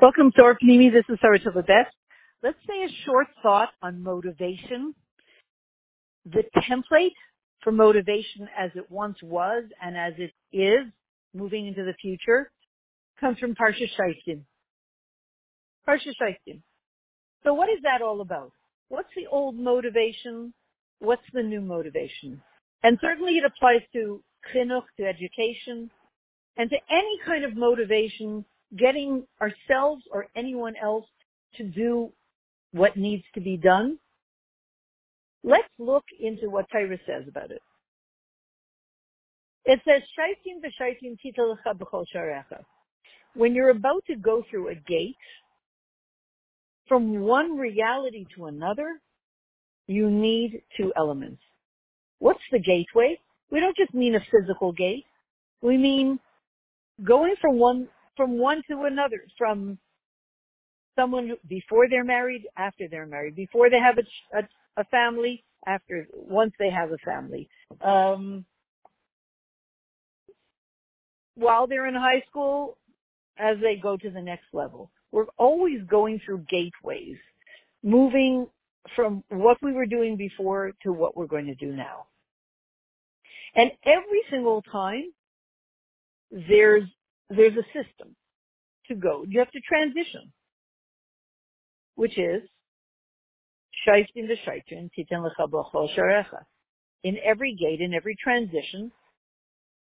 Welcome to Torah Nimi. This is Saritava Beth. Let's say a short thought on motivation. The template for motivation as it once was and as it is moving into the future comes from Parshas Shoftim. Parshas Shoftim. So what is that all about? What's the old motivation? What's the new motivation? And certainly it applies to Chinuch, to education, and to any kind of motivation, getting ourselves or anyone else to do what needs to be done. Let's look into what Tyra says about it. It says, Shaitim v'shaitim titalecha b'chol sharecha. When you're about to go through a gate from one reality to another, you need two elements. What's the gateway? We don't just mean a physical gate. We mean going from one to another, from someone who, before they're married, after they're married, before they have a family, after, once they have a family, while they're in high school, as they go to the next level. We're always going through gateways, moving from what we were doing before to what we're going to do now. And every single time, there's a system to go. You have to transition, which is shaitin to shaitin, titan lecha b'chol sharecha. In every gate, in every transition,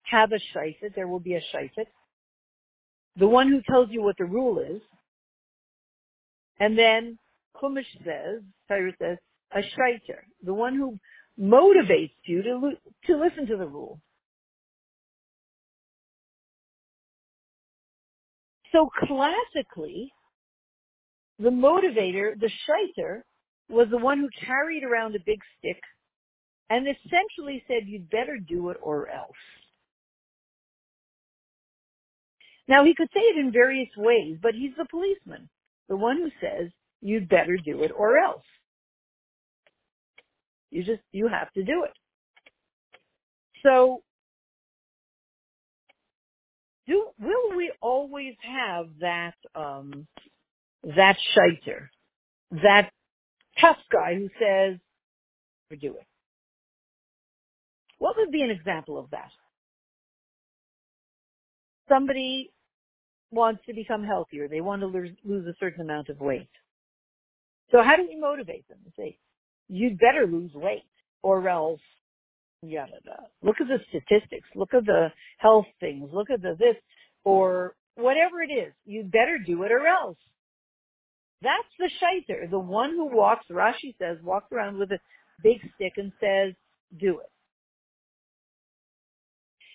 have a shaifet. There will be a shaifet, the one who tells you what the rule is. And then Chumash says, Tyra says, a shaiter, the one who motivates you to listen to the rule. So classically, the motivator, the shaiter, was the one who carried around a big stick and essentially said, you'd better do it or else. Now, he could say it in various ways, but he's the policeman, the one who says, you'd better do it or else. You have to do it. So, will we always have that shaiter, that tough guy who says, do it? What would be an example of that? Somebody wants to become healthier. They want to lose a certain amount of weight. So how do we motivate them to say, you'd better lose weight or else, yada, yada. Look at the statistics. Look at the health things. Look at the this or whatever it is. You'd better do it or else. That's the shaiter, the one who walks, Rashi says, walks around with a big stick and says, do it.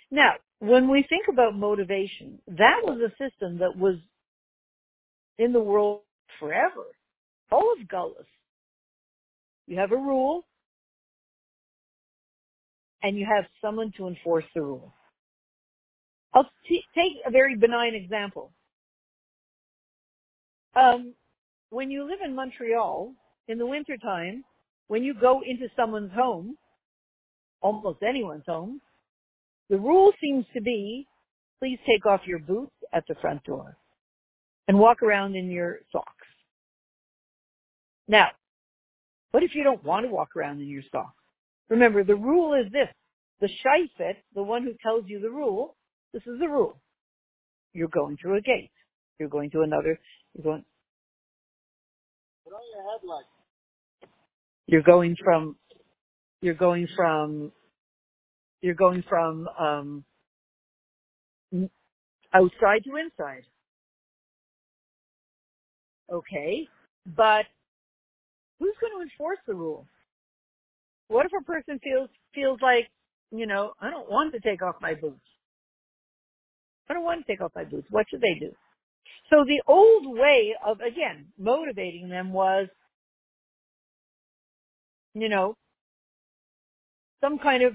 Now, when we think about motivation, that was a system that was in the world forever. All of Galus. You have a rule, and you have someone to enforce the rule. I'll take a very benign example. When you live in Montreal, in the wintertime, when you go into someone's home, almost anyone's home, the rule seems to be, please take off your boots at the front door and walk around in your socks. Now, what if you don't want to walk around in your socks? Remember, the rule is this. The shaifet, the one who tells you the rule, this is the rule. You're going through a gate. You're going to another. You're going. Put on your headlights. You're going from outside to inside. Okay, but who's going to enforce the rule? What if a person feels like, I don't want to take off my boots. What should they do? So the old way of, again, motivating them was, some kind of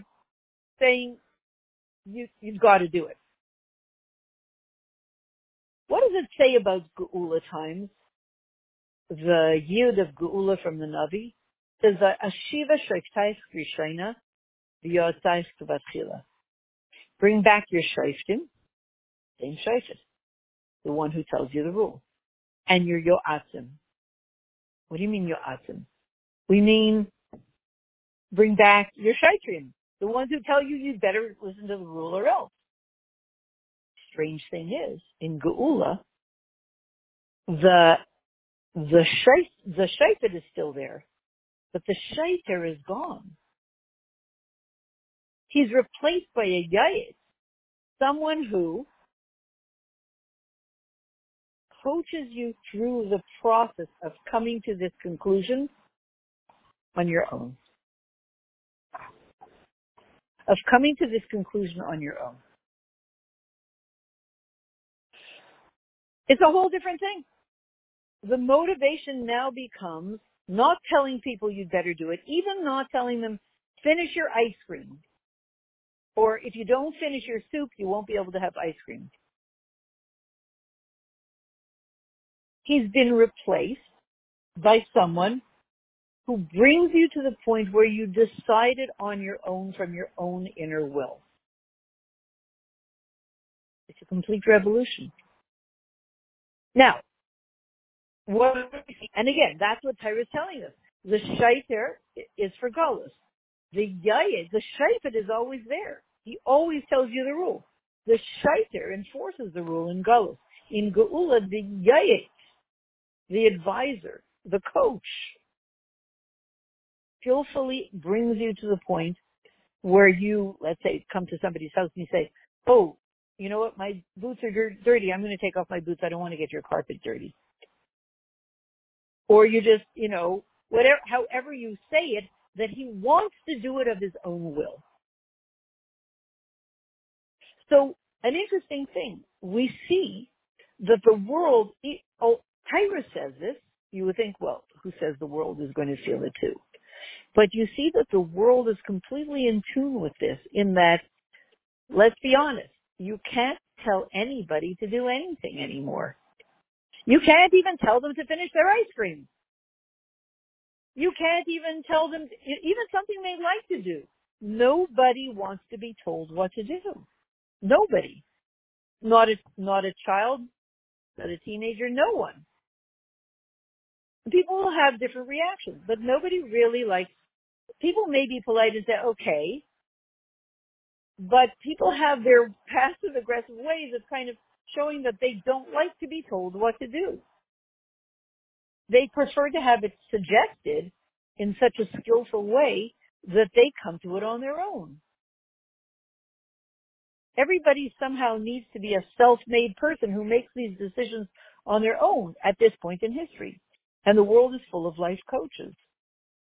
saying, you've got to do it. What does it say about Geulah times? The Yid of Geulah from the Navi says that Ashiva Shofteich Rishona V'Yoteich K'vatchila. Bring back your Shoftim, same Shoftim, the one who tells you the rule. and your yo'atzim. What do you mean yo'atzim? We mean bring back your shaitrim, the ones who tell you you'd better listen to the rule or else. Strange thing is, in Geulah, the shaitan is still there, but the shaitan is gone. He's replaced by a yayit, someone who coaches you through the process of coming to this conclusion on your own. It's a whole different thing. The motivation now becomes not telling people you'd better do it, even not telling them, finish your ice cream. Or if you don't finish your soup, you won't be able to have ice cream. He's been replaced by someone who brings you to the point where you decided on your own from your own inner will. It's a complete revolution. Now, and again, that's what Tyra is telling us. The shaiter is for Galus. The yayid, the shaiter is always there. He always tells you the rule. The shaiter enforces the rule in Galus. In Geulah, the yayid, the advisor, the coach, skillfully brings you to the point where you, let's say, come to somebody's house and you say, oh, you know what, my boots are dirty. I'm going to take off my boots. I don't want to get your carpet dirty. Or you just, you know, whatever, however you say it, that he wants to do it of his own will. So an interesting thing, we see that the world, Tyra says this, you would think, well, who says the world is going to feel it too? But you see that the world is completely in tune with this in that, let's be honest, you can't tell anybody to do anything anymore. You can't even tell them to finish their ice cream. You can't even tell them, even something they like to do. Nobody wants to be told what to do. Nobody. Not a child, not a teenager, no one. People will have different reactions, but nobody really likes, people may be polite and say, okay, but people have their passive-aggressive ways of kind of showing that they don't like to be told what to do. They prefer to have it suggested in such a skillful way that they come to it on their own. Everybody somehow needs to be a self-made person who makes these decisions on their own at this point in history. And the world is full of life coaches.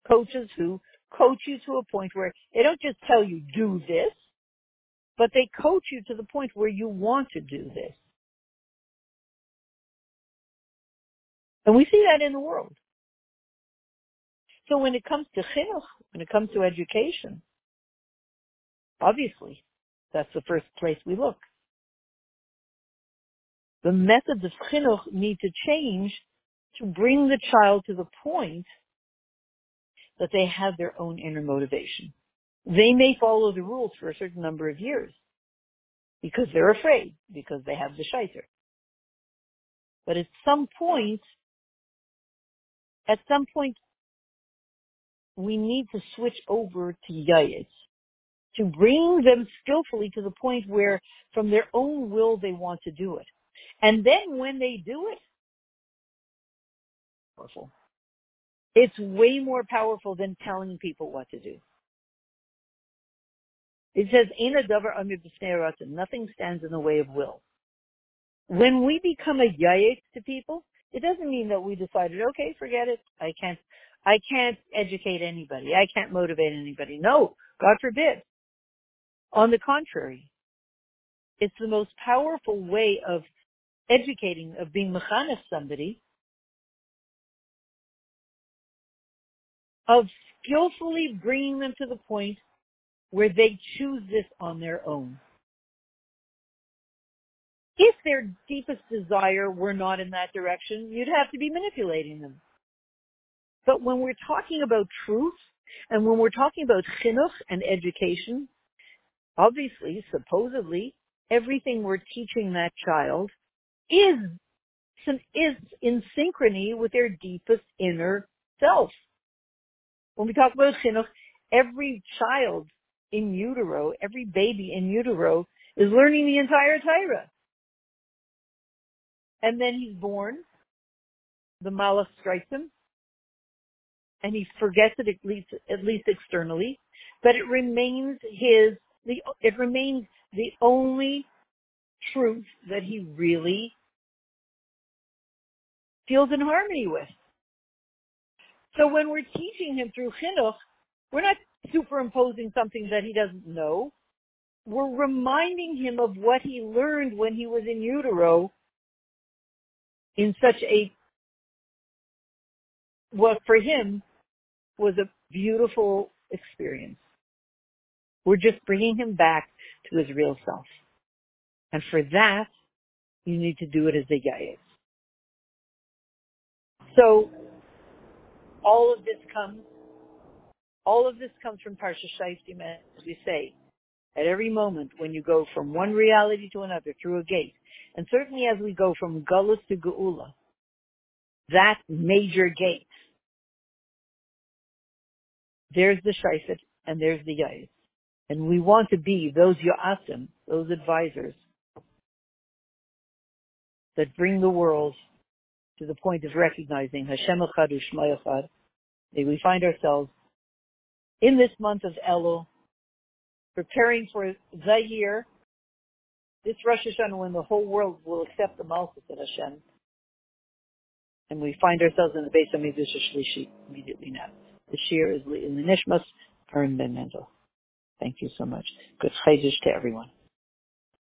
Coaches who coach you to a point where they don't just tell you, do this, but they coach you to the point where you want to do this. And we see that in the world. So when it comes to chinuch, when it comes to education, obviously, that's the first place we look. The methods of chinuch need to change to bring the child to the point that they have their own inner motivation. They may follow the rules for a certain number of years because they're afraid, because they have the shaiter. But at some point, we need to switch over to yayit, to bring them skillfully to the point where from their own will they want to do it. And then when they do it, it's way more powerful than telling people what to do. It says, nothing stands in the way of will. When we become a yayet to people, it doesn't mean that we decided, okay, forget it. I can't educate anybody. I can't motivate anybody. No, God forbid. On the contrary, it's the most powerful way of educating, of being mechanech somebody, of skillfully bringing them to the point where they choose this on their own. If their deepest desire were not in that direction, you'd have to be manipulating them. But when we're talking about truth, and when we're talking about chinuch and education, supposedly, everything we're teaching that child is is in synchrony with their deepest inner self. When we talk about Chinuch, every child in utero, every baby in utero is learning the entire Torah. And then he's born, the malach strikes him, and he forgets it at least externally, but it remains the only truth that he really feels in harmony with. So when we're teaching him through Chinuch, we're not superimposing something that he doesn't know. We're reminding him of what he learned when he was in utero in such a, what for him was a beautiful experience. We're just bringing him back to his real self. And for that, you need to do it as a yayetz. So, all of this comes from Parshas Shoftim, as we say, at every moment when you go from one reality to another through a gate. And certainly as we go from Galus to Geulah, that major gate, there's the Shofet and there's the Yayetz. And we want to be those Yo'asim, those advisors that bring the world to the point of recognizing Hashem Achad Ushmai Achad. May we find ourselves in this month of Elul, preparing for the year, this Rosh Hashanah, when the whole world will accept the Malchus of Hashem. And we find ourselves in the Beis HaMikdash Shlishi immediately now. The Shir is in the Nishmas, Aaron Ben Mendel. Thank you so much. Good Chaydish to everyone.